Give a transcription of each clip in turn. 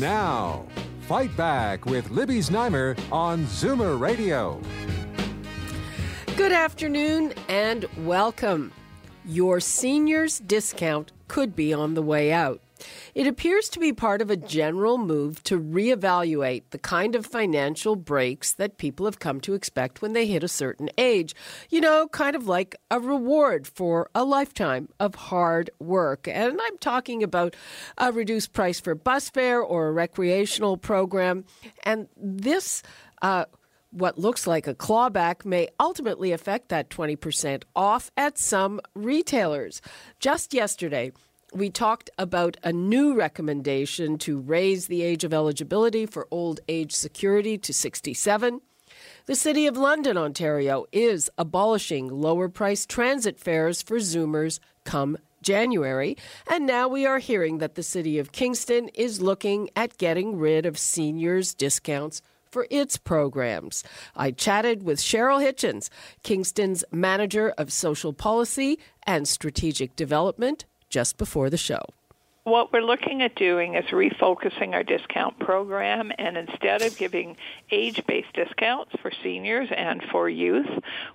Now, Fight Back with Libby Zneimer on Zoomer Radio. Good afternoon and welcome. Your seniors discount could be on the way out. It appears to be part of a general move to reevaluate the kind of financial breaks that people have come to expect when they hit a certain age. You know, kind of like a reward for a lifetime of hard work. And I'm talking about a reduced price for bus fare or a recreational program. And this what looks like a clawback may ultimately affect that 20% off at some retailers. Just yesterday, we talked about a new recommendation to raise the age of eligibility for old age security to 67. The City of London, Ontario, is abolishing lower-priced transit fares for Zoomers come January. And now we are hearing that the City of Kingston is looking at getting rid of seniors' discounts for its programs. I chatted with Cheryl Hitchens, Kingston's Manager of Social Policy and Strategic Development, just before the show. What we're looking at doing is refocusing our discount program, and instead of giving age-based discounts for seniors and for youth,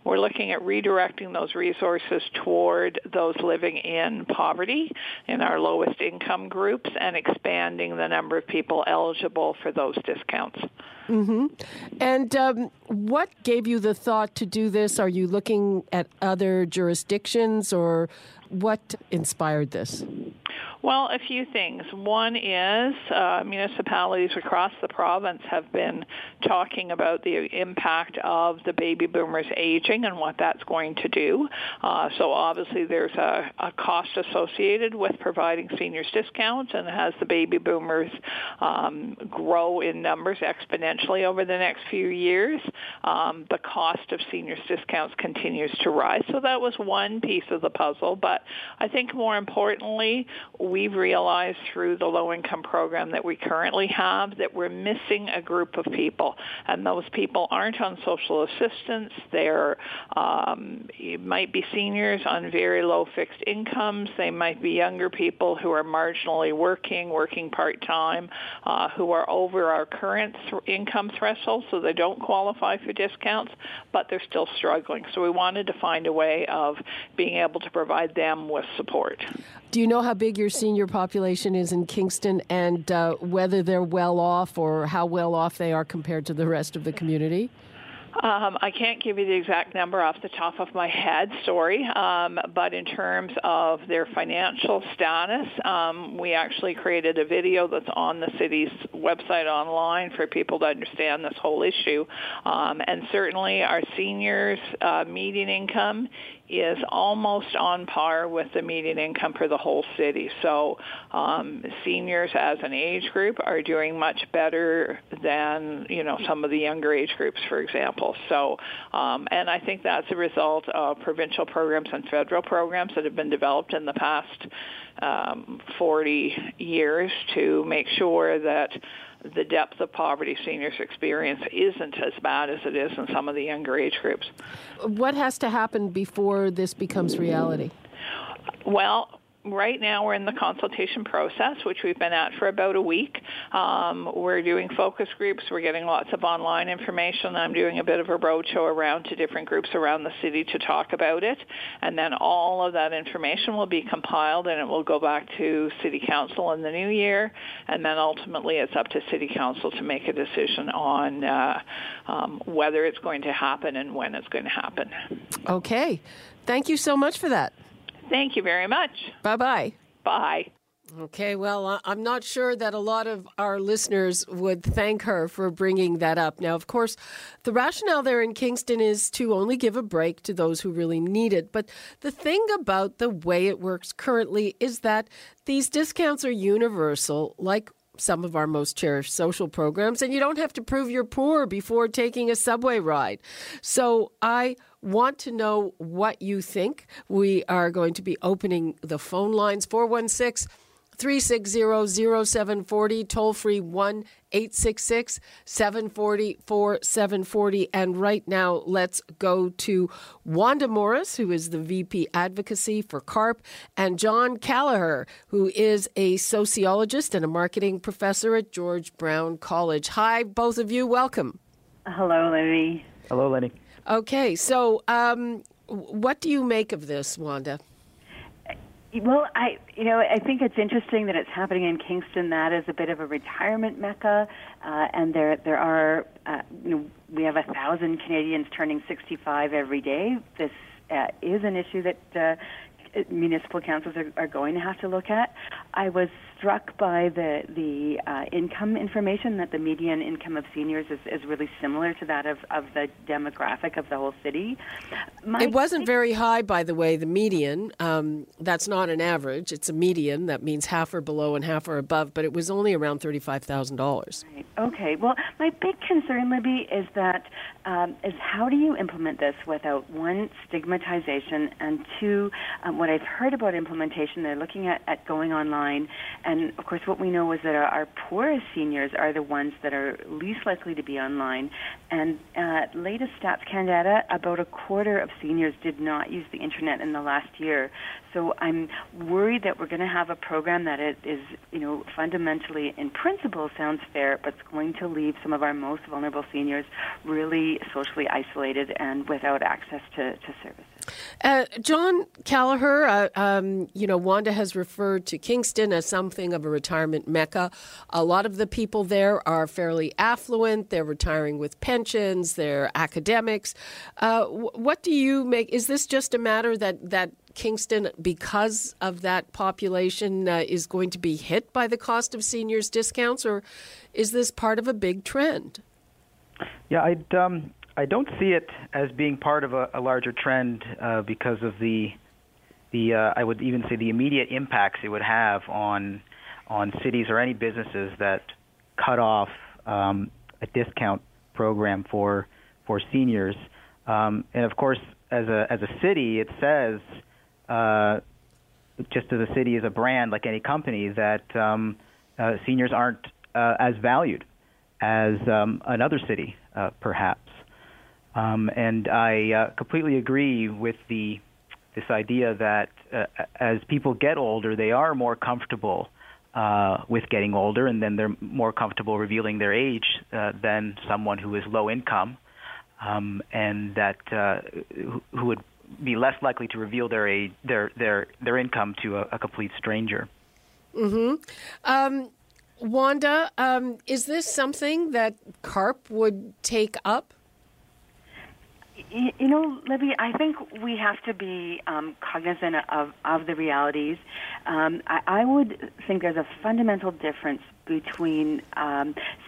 we're looking at redirecting those resources toward those living in poverty, in our lowest income groups, and expanding the number of people eligible for those discounts. Mm-hmm. And what gave you the thought to do this? Are you looking at other jurisdictions, or what inspired this? Well, a few things. One is municipalities across the province have been talking about the impact of the baby boomers aging and what that's going to do. So obviously there's a cost associated with providing seniors discounts, and as the baby boomers grow in numbers exponentially over the next few years, the cost of seniors discounts continues to rise. So that was one piece of the puzzle. But I think more importantly, we've realized through the low-income program that we currently have that we're missing a group of people, and those people aren't on social assistance. They're it might be seniors on very low fixed incomes. They might be younger people who are marginally working part-time, who are over our current income threshold, so they don't qualify for discounts, but they're still struggling. So we wanted to find a way of being able to provide them with support. Do you know how big your senior population is in Kingston, and whether they're well off or how well off they are compared to the rest of the community? I can't give you the exact number off the top of my head, sorry, but in terms of their financial status, we actually created a video that's on the city's website online for people to understand this whole issue, and certainly our seniors' median income is almost on par with the median income for the whole city. So seniors as an age group are doing much better than, you know, some of the younger age groups, for example. So, and I think that's a result of provincial programs and federal programs that have been developed in the past 40 years to make sure that the depth of poverty seniors experience isn't as bad as it is in some of the younger age groups. What has to happen before this becomes reality? Well, right now we're in the consultation process, which we've been at for about a week. We're doing focus groups. We're getting lots of online information. I'm doing a bit of a roadshow around to different groups around the city to talk about it. And then all of that information will be compiled, and it will go back to City Council in the new year. And then ultimately it's up to City Council to make a decision on whether it's going to happen and when it's going to happen. Okay. Thank you so much for that. Thank you very much. Bye-bye. Bye. Okay, well, I'm not sure that a lot of our listeners would thank her for bringing that up. Now, of course, the rationale there in Kingston is to only give a break to those who really need it. But the thing about the way it works currently is that these discounts are universal, like some of our most cherished social programs, and you don't have to prove you're poor before taking a subway ride. So I want to know what you think. We are going to be opening the phone lines, 416-360-0740, toll-free 1-866-740-4740. And right now, let's go to Wanda Morris, who is the VP Advocacy for CARP, and John Kelleher, who is a sociologist and a marketing professor at George Brown College. Hi, both of you. Welcome. Hello, Libby. Hello, Lenny. Okay, so what do you make of this, Wanda? Well, I think it's interesting that it's happening in Kingston. That is a bit of a retirement mecca, and there are we have 1,000 Canadians turning 65 every day. This is an issue that municipal councils are going to have to look at. I was struck by the income information, that the median income of seniors is really similar to that of the demographic of the whole city. It wasn't very high, by the way, the median. That's not an average. It's a median. That means half are below and half are above, but it was only around $35,000. Right. Okay. Well, my big concern, Libby, is that is how do you implement this without, one, stigmatization, and two, what I've heard about implementation, they're looking at going online. And, of course, what we know is that our poorest seniors are the ones that are least likely to be online. And latest Stats Canada, about a quarter of seniors did not use the Internet in the last year. So I'm worried that we're going to have a program that is, fundamentally in principle sounds fair, but it's going to leave some of our most vulnerable seniors really socially isolated and without access to services. John Kelleher, Wanda has referred to Kingston as something of a retirement mecca. A lot of the people there are fairly affluent. They're retiring with pensions. They're academics. What do you make? Is this just a matter that Kingston, because of that population, is going to be hit by the cost of seniors' discounts, or is this part of a big trend? Yeah, I don't see it as being part of a larger trend because of the I would even say the immediate impacts it would have on cities or any businesses that cut off a discount program for seniors. And of course, as a city, it says just as a city is a brand like any company that seniors aren't as valued as another city, perhaps. And I completely agree with this idea that as people get older, they are more comfortable with getting older, and then they're more comfortable revealing their age than someone who is low income, and that who would be less likely to reveal their age, their income to a complete stranger. Mm-hmm. Wanda, is this something that CARP would take up? You know, Libby, I think we have to be cognizant of the realities. I would think there's a fundamental difference between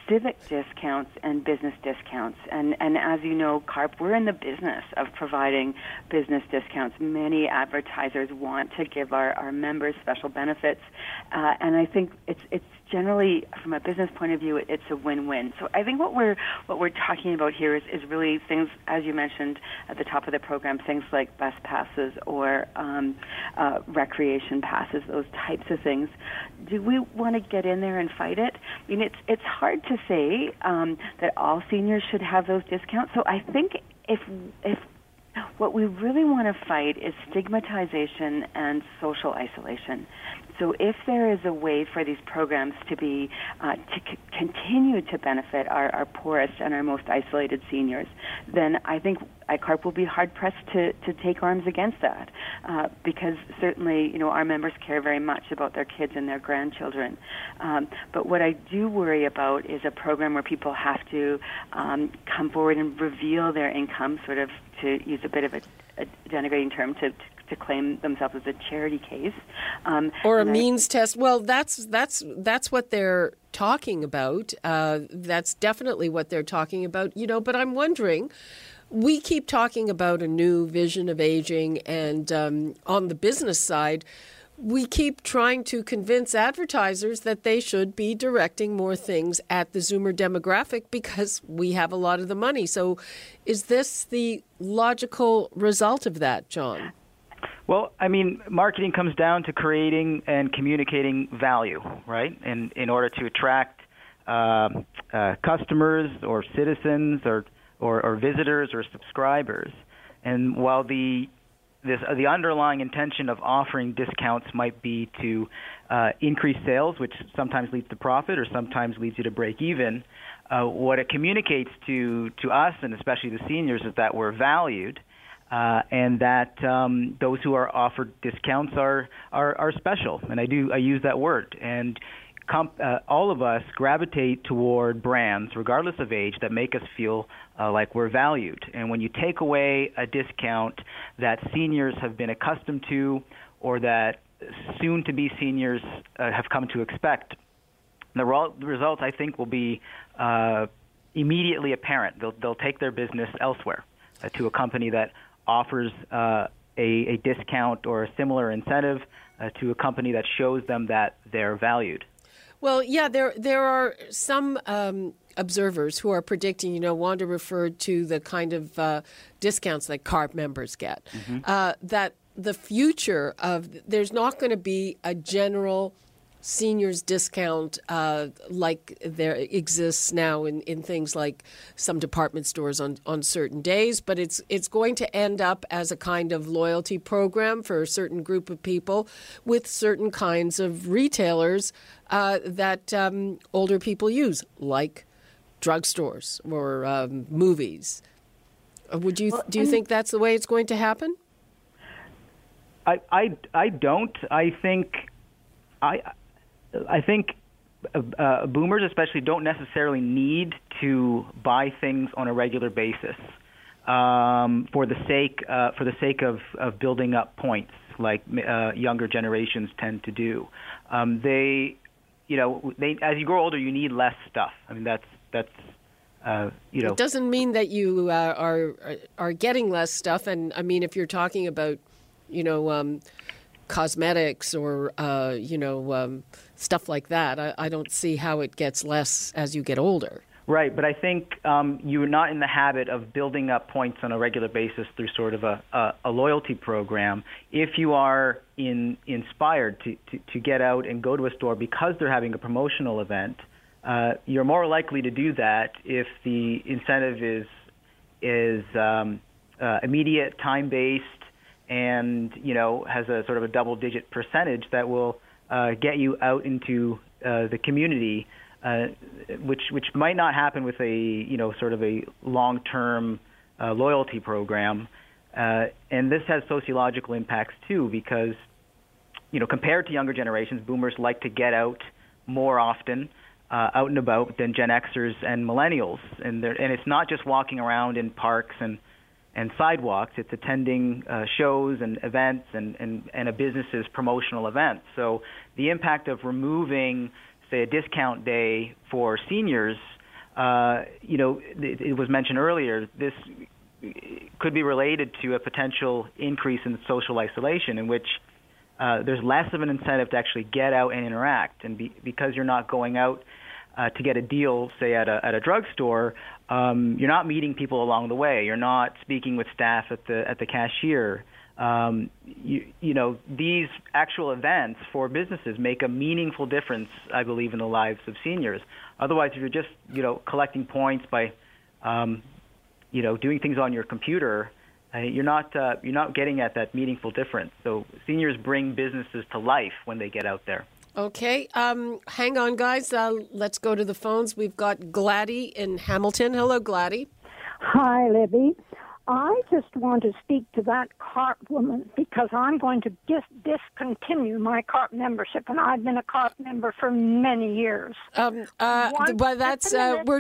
civic discounts and business discounts. And as you know, CARP, we're in the business of providing business discounts. Many advertisers want to give our members special benefits. And I think it's generally, from a business point of view, it's a win-win. So I think what we're talking about here is really things, as you mentioned at the top of the program, things like bus passes or recreation passes, those types of things. Do we want to get in there and fight it? I mean, it's hard to say that all seniors should have those discounts. So I think if what we really want to fight is stigmatization and social isolation. So if there is a way for these programs to be continue to benefit our poorest and our most isolated seniors, then I think CARP will be hard-pressed to take arms against that because certainly, our members care very much about their kids and their grandchildren. But what I do worry about is a program where people have to come forward and reveal their income, sort of, to use a bit of a denigrating term, to claim themselves as a charity case. Or a means test. Well, that's what they're talking about. That's definitely what they're talking about. But I'm wondering, we keep talking about a new vision of aging, and on the business side, we keep trying to convince advertisers that they should be directing more things at the Zoomer demographic because we have a lot of the money. So is this the logical result of that, John? Well, I mean, marketing comes down to creating and communicating value, right? And in order to attract customers or citizens or visitors or subscribers. And while the underlying intention of offering discounts might be to increase sales, which sometimes leads to profit or sometimes leads you to break even, what it communicates to us and especially the seniors is that we're valued and that those who are offered discounts are special. And I use that word. And all of us gravitate toward brands, regardless of age, that make us feel like we're valued. And when you take away a discount that seniors have been accustomed to or that soon-to-be seniors have come to expect, the results, I think, will be immediately apparent. They'll take their business elsewhere to a company that offers a discount or a similar incentive to a company that shows them that they're valued. Well, yeah, there are some observers who are predicting, you know, Wanda referred to the kind of discounts that CARP members get, mm-hmm. That the future of there's not going to be a general seniors discount like there exists now in things like some department stores on certain days, but it's going to end up as a kind of loyalty program for a certain group of people with certain kinds of retailers that older people use, like drugstores or movies. Do you think that's the way it's going to happen? I don't. I think boomers especially don't necessarily need to buy things on a regular basis for the sake of building up points like younger generations tend to do. They as you grow older, you need less stuff. I mean, that's. It doesn't mean that you are getting less stuff. And I mean, if you're talking about, cosmetics or, stuff like that. I don't see how it gets less as you get older. Right. But I think you're not in the habit of building up points on a regular basis through sort of a loyalty program. If you are inspired to get out and go to a store because they're having a promotional event, you're more likely to do that if the incentive is immediate, time-based, and, has a sort of a double-digit percentage that will get you out into the community, which might not happen with a, sort of a long-term loyalty program. And this has sociological impacts, too, because, compared to younger generations, boomers like to get out more often, out and about, than Gen Xers and millennials. And it's not just walking around in parks and sidewalks, it's attending shows and events and a business's promotional events. So the impact of removing, say, a discount day for seniors, it was mentioned earlier, this could be related to a potential increase in social isolation in which there's less of an incentive to actually get out and interact. And because you're not going out to get a deal, say, at a drugstore, you're not meeting people along the way. You're not speaking with staff at the cashier. These actual events for businesses make a meaningful difference, I believe, in the lives of seniors. Otherwise, if you're just, collecting points by, doing things on your computer, you're not getting at that meaningful difference. So seniors bring businesses to life when they get out there. Okay. Hang on, guys. Let's go to the phones. We've got Gladdy in Hamilton. Hello, Gladdy. Hi, Libby. I just want to speak to that CARP woman because I'm going to discontinue my CARP membership, and I've been a CARP member for many years. We're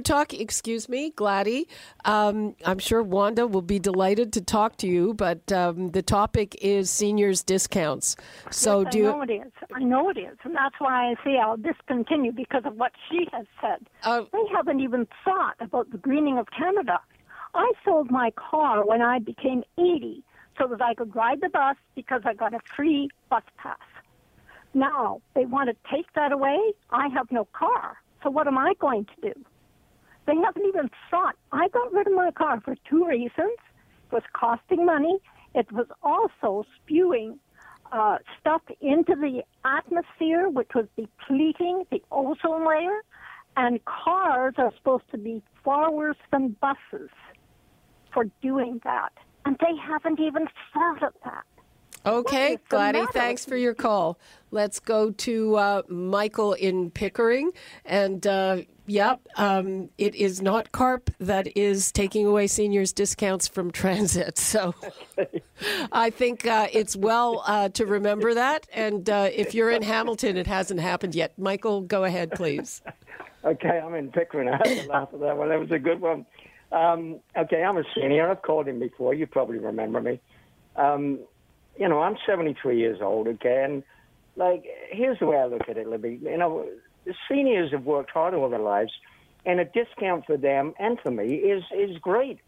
talking. Excuse me, Gladdy. I'm sure Wanda will be delighted to talk to you, but the topic is seniors discounts. So yes, I know it is, and that's why I say I'll discontinue because of what she has said. They haven't even thought about the greening of Canada. I sold my car when I became 80 so that I could ride the bus because I got a free bus pass. Now they want to take that away. I have no car, so what am I going to do? They haven't even thought. I got rid of my car for two reasons. It was costing money. It was also spewing stuff into the atmosphere, which was depleting the ozone layer. And cars are supposed to be far worse than buses for doing that. And they haven't even thought of that. Okay, Gladys, thanks for your call. Let's go to Michael in Pickering. And, it is not CARP that is taking away seniors' discounts from transit. So I think it's well to remember that. And if you're in Hamilton, it hasn't happened yet. Michael, go ahead, please. Okay, I'm in Pickering. I had to laugh at that one. That was a good one. Okay, I'm a senior. I've called in before. You probably remember me. I'm 73 years old, okay? And, here's the way I look at it, Libby. The seniors have worked hard all their lives, and a discount for them and for me is great.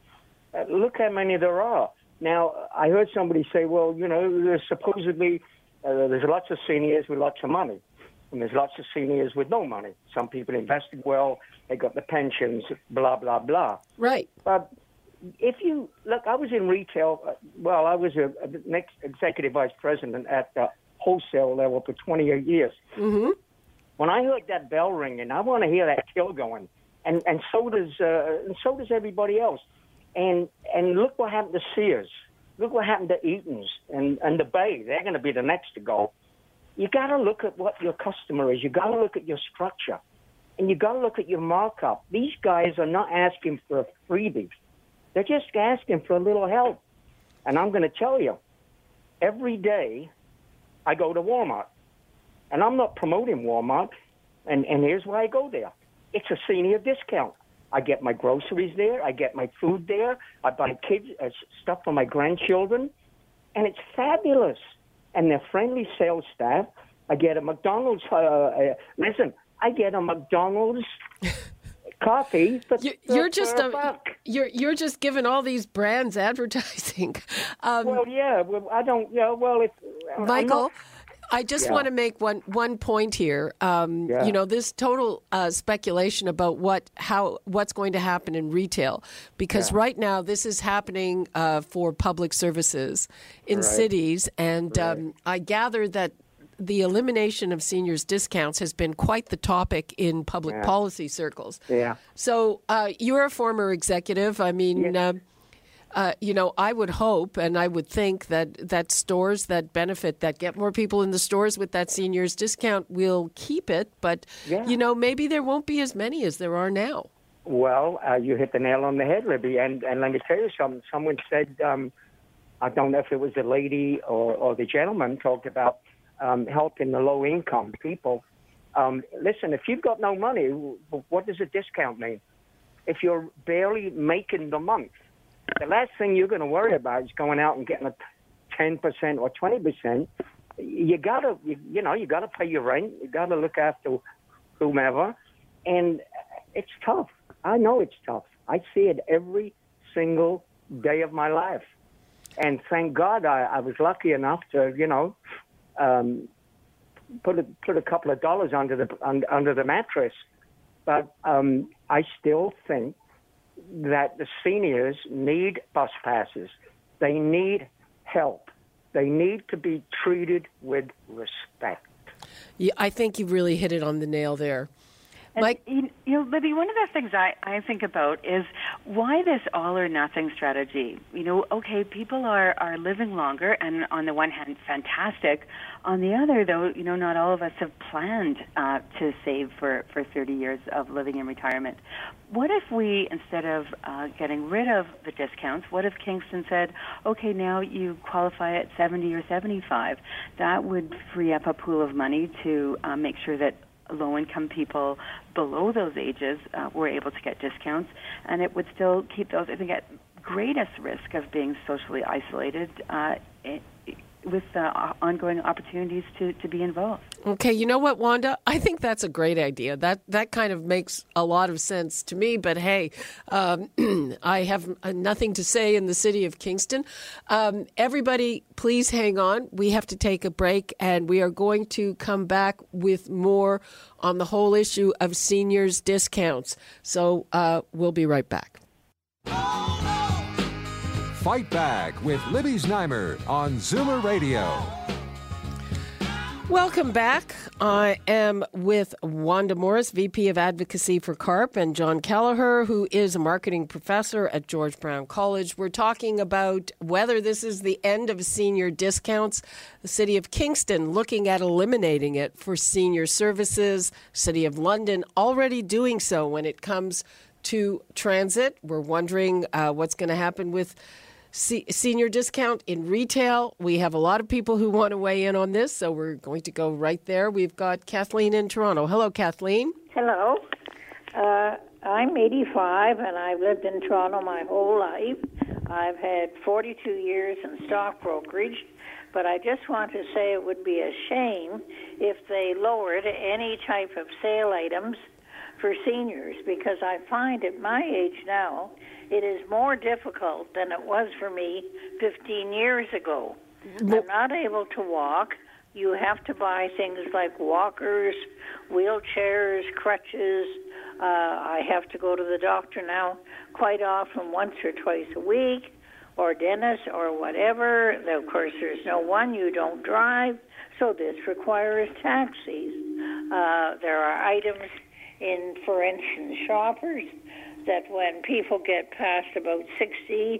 Look how many there are. Now, I heard somebody say, well, there's supposedly there's lots of seniors with lots of money. And there's lots of seniors with no money. Some people invested well, they got the pensions, blah, blah, blah. Right. But if you look, I was in retail. Well, I was an executive vice president at the wholesale level for 28 years. Mm-hmm. When I heard that bell ringing, I want to hear that till going. And so does everybody else. And look what happened to Sears. Look what happened to Eaton's and the Bay. They're going to be the next to go. You got to look at what your customer is. You got to look at your structure, and you got to look at your markup. These guys are not asking for a freebie; they're just asking for a little help. And I'm going to tell you, every day I go to Walmart, and I'm not promoting Walmart. And here's why I go there: it's a senior discount. I get my groceries there. I get my food there. I buy kids stuff for my grandchildren, and it's fabulous. And their friendly sales staff. I get a McDonald's. I get a McDonald's coffee. You're just giving all these brands advertising. I don't. Michael. I just want to make one point here. This total speculation about what's going to happen in retail, because right now this is happening for public services in cities, and I gather that the elimination of seniors' discounts has been quite the topic in public policy circles. Yeah. So you're a former executive. I mean. Yeah. I would hope and I would think that stores that benefit, that get more people in the stores with that seniors discount will keep it. But, maybe there won't be as many as there are now. Well, you hit the nail on the head, Libby. And let me tell you something. Someone said, I don't know if it was the lady or the gentleman, talked about helping the low-income people. Listen, if you've got no money, what does a discount mean? If you're barely making the month. The last thing you're going to worry about is going out and getting a 10% or 20%. You got to pay your rent. You got to look after whomever, and it's tough. I know it's tough. I see it every single day of my life, and thank God I was lucky enough to put a couple of dollars under the mattress. But I still think that the seniors need bus passes. They need help. They need to be treated with respect. Yeah, I think you really hit it on the nail there. Like, Libby, one of the things I think about is why this all-or-nothing strategy. People are living longer, and on the one hand, fantastic. On the other, though, not all of us have planned to save for 30 years of living in retirement. What if we, instead of getting rid of the discounts, what if Kingston said, okay, now you qualify at 70 or 75? That would free up a pool of money to make sure that low-income people below those ages were able to get discounts, and it would still keep those, I think, at greatest risk of being socially isolated ongoing opportunities to be involved. Okay, you know what, Wanda? I think that's a great idea. That kind of makes a lot of sense to me. But hey, I have nothing to say in the city of Kingston. Everybody, please hang on. We have to take a break, and we are going to come back with more on the whole issue of seniors' discounts. So we'll be right back. Oh, no. Fight Back with Libby Zneimer on Zoomer Radio. Welcome back. I am with Wanda Morris, VP of Advocacy for CARP, and John Kelleher, who is a marketing professor at George Brown College. We're talking about whether this is the end of senior discounts. The City of Kingston looking at eliminating it for senior services. City of London already doing so when it comes to transit. We're wondering what's going to happen with senior discount in retail. We have a lot of people who want to weigh in on this, so we're going to go right there. We've got Kathleen in Toronto. Hello, Kathleen. Hello. I'm 85, and I've lived in Toronto my whole life. I've had 42 years in stock brokerage, but I just want to say it would be a shame if they lowered any type of sale items for seniors, because I find at my age now it is more difficult than it was for me 15 years ago. I'm not able to walk. You have to buy things like walkers, wheelchairs, crutches. I have to go to the doctor now quite often, once or twice a week, or dentist or whatever. Of course, there's no one. You don't drive, so this requires taxis. There are items in, for instance, shoppers, that when people get past about 65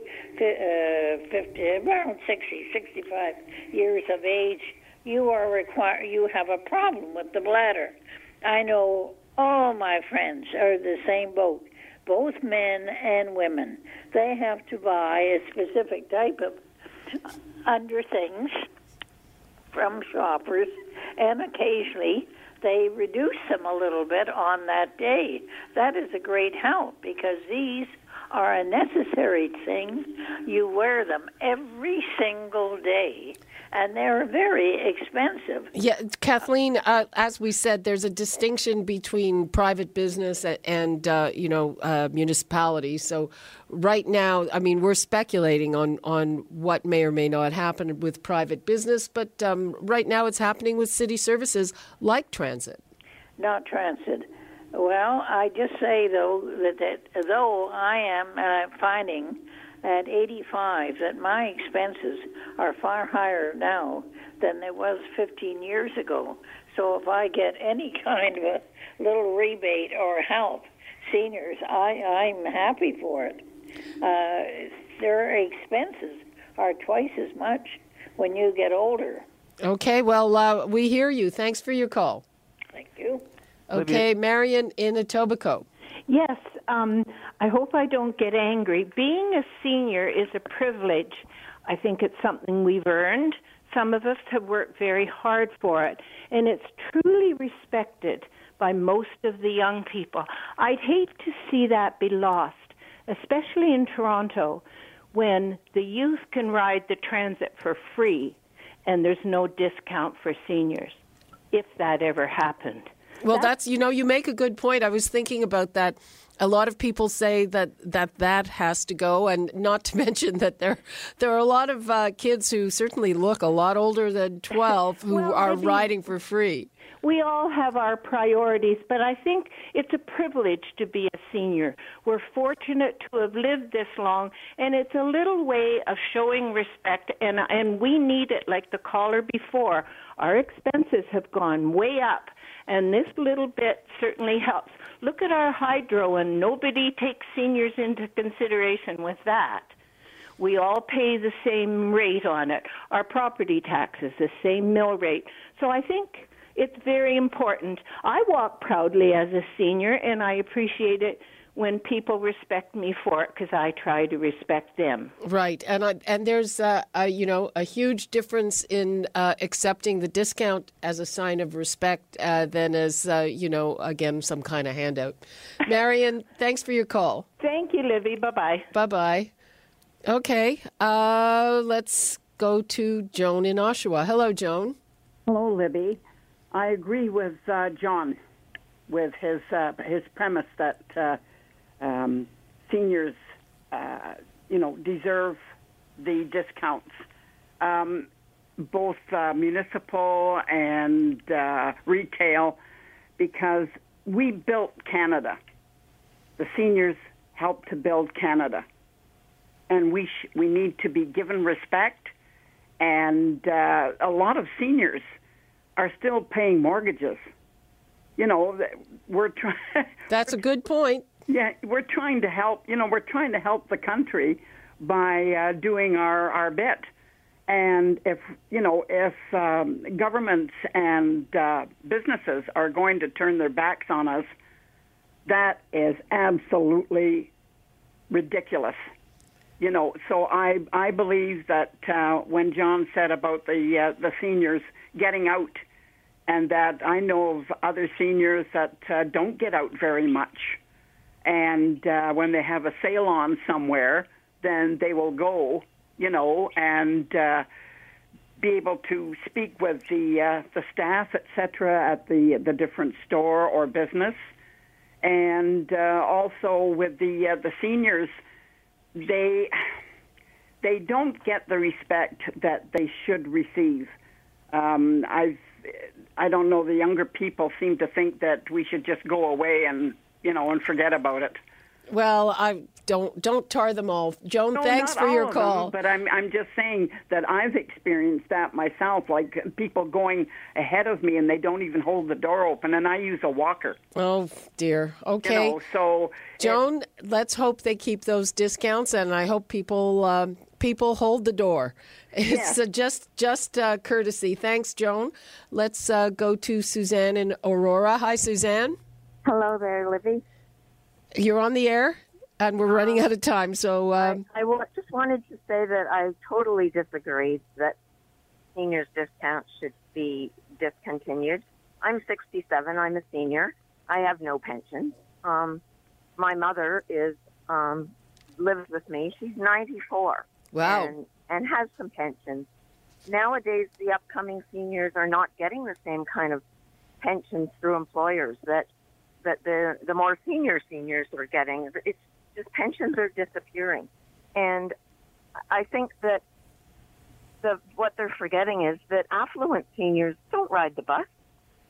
years of age, you have a problem with the bladder. I know all my friends are the same boat, both men and women. They have to buy a specific type of under things from shoppers, and occasionally they reduce them a little bit on that day. That is a great help, because these are a necessary thing. You wear them every single day, and they're very expensive. Yeah, Kathleen, as we said, there's a distinction between private business and municipalities. So right now, I mean, we're speculating on what may or may not happen with private business, but right now it's happening with city services like transit. Not transit. Well, I just say, though, that though I am finding at 85 that my expenses are far higher now than they was 15 years ago. So if I get any kind of a little rebate or help, seniors, I'm happy for it. Their expenses are twice as much when you get older. Okay, well, we hear you. Thanks for your call. Thank you. Okay, Marion in Etobicoke. Yes, I hope I don't get angry. Being a senior is a privilege. I think it's something we've earned. Some of us have worked very hard for it, and it's truly respected by most of the young people. I'd hate to see that be lost, especially in Toronto, when the youth can ride the transit for free and there's no discount for seniors, if that ever happened. Well, that's, you know, you make a good point. I was thinking about that. A lot of people say that has to go, and not to mention that there are a lot of kids who certainly look a lot older than 12 who are riding for free. We all have our priorities, but I think it's a privilege to be a senior. We're fortunate to have lived this long, and it's a little way of showing respect, and we need it. Like the caller before, our expenses have gone way up, and this little bit certainly helps. Look at our hydro, and nobody takes seniors into consideration with that. We all pay the same rate on it. Our property taxes, the same mill rate. So I think it's very important. I walk proudly as a senior, and I appreciate it when people respect me for it, because I try to respect them. Right, and there's a huge difference in accepting the discount as a sign of respect than as again some kind of handout. Marion, thanks for your call. Thank you, Libby. Bye bye. Okay, let's go to Joan in Oshawa. Hello, Joan. Hello, Libby. I agree with John, with his premise that seniors, deserve the discounts. Both municipal and retail, because we built Canada. The seniors helped to build Canada, and we need to be given respect. And a lot of seniors are still paying mortgages. You know, we're trying. That's a good point. Yeah, we're trying to help. You know, we're trying to help the country by doing our bit. And if governments and businesses are going to turn their backs on us, that is absolutely ridiculous. You know, so I believe that when John said about the seniors getting out, and that I know of other seniors that don't get out very much, and when they have a sale on somewhere, then they will go. You know, and be able to speak with the staff, etc., at the different store or business, and also with the seniors, they don't get the respect that they should receive. I don't know. The younger people seem to think that we should just go away and forget about it. Well, I don't tar them all, Joan. No, thanks for your call. But I'm just saying that I've experienced that myself, like people going ahead of me and they don't even hold the door open, and I use a walker. Oh dear. Okay. You know, so Joan, let's hope they keep those discounts, and I hope people hold the door. It's just courtesy. Thanks, Joan. Let's go to Suzanne in Aurora. Hi, Suzanne. Hello there, Libby. You're on the air, and we're running out of time. So I just wanted to say that I totally disagree that seniors' discounts should be discontinued. I'm 67. I'm a senior. I have no pension. My mother lives with me. She's 94. Wow. And has some pensions. Nowadays, the upcoming seniors are not getting the same kind of pensions through employers that the more seniors are getting. It's just pensions are disappearing. And I think that what they're forgetting is that affluent seniors don't ride the bus.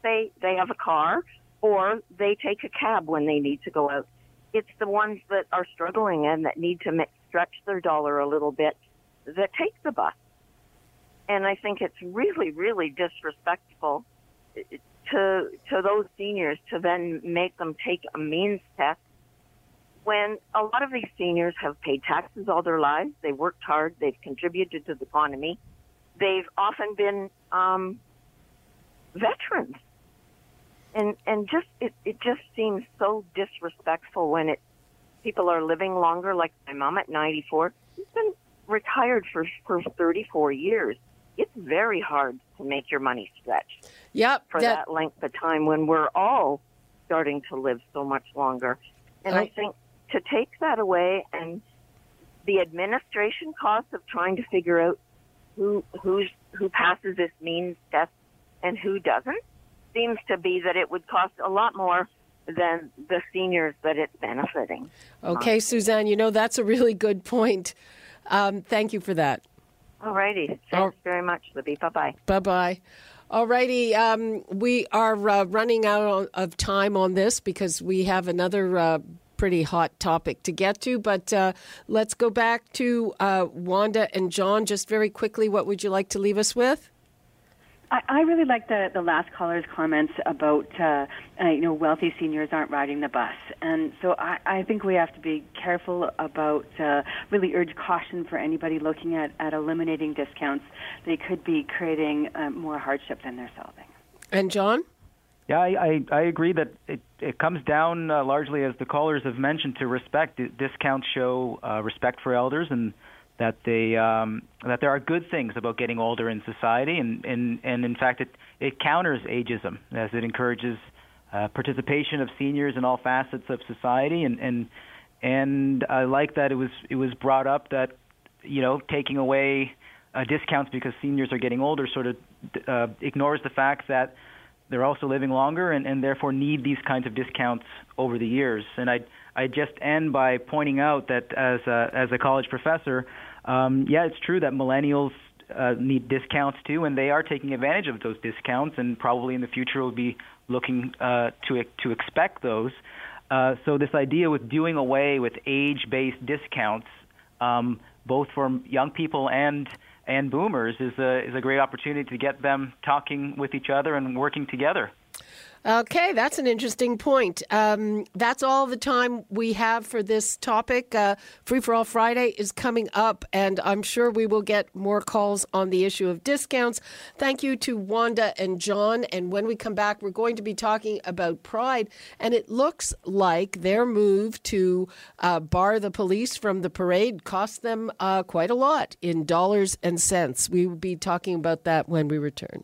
They have a car, or they take a cab when they need to go out. It's the ones that are struggling and that need to stretch their dollar a little bit that take the bus. And I think it's really, really disrespectful to those seniors to then make them take a means test when a lot of these seniors have paid taxes all their lives. They worked hard. They've contributed to the economy. They've often been veterans. And just it just seems so disrespectful when people are living longer, like my mom at 94. She's been retired for 34 years. It's very hard to make your money stretch for that length of time when we're all starting to live so much longer. And I think to take that away, and the administration costs of trying to figure out who passes this means test and who doesn't, seems to be that it would cost a lot more than the seniors that it's benefiting. Okay, Suzanne, that's a really good point. Thank you for that. All righty. Thanks very much, Libby. Bye-bye. Bye-bye. All righty. We are running out of time on this because we have another pretty hot topic to get to. But let's go back to Wanda and John. Just very quickly, what would you like to leave us with? I really like the last caller's comments about, wealthy seniors aren't riding the bus. And so I think we have to be careful about, really urge caution for anybody looking at eliminating discounts. They could be creating more hardship than they're solving. And John? Yeah, I agree that it comes down largely, as the callers have mentioned, to respect. Discounts show respect for elders, and that there are good things about getting older in society, and in fact it counters ageism, as it encourages participation of seniors in all facets of society, and I like that it was brought up that taking away discounts because seniors are getting older sort of ignores the fact that they're also living longer and therefore need these kinds of discounts over the years. And I just end by pointing out that as a college professor, yeah, it's true that millennials need discounts too, and they are taking advantage of those discounts, and probably in the future will be looking to expect those. So this idea with doing away with age-based discounts, both for young people and boomers, is a great opportunity to get them talking with each other and working together. Okay, that's an interesting point. That's all the time we have for this topic. Free for All Friday is coming up, and I'm sure we will get more calls on the issue of discounts. Thank you to Wanda and John. And when we come back, we're going to be talking about Pride. And it looks like their move to bar the police from the parade cost them quite a lot in dollars and cents. We will be talking about that when we return.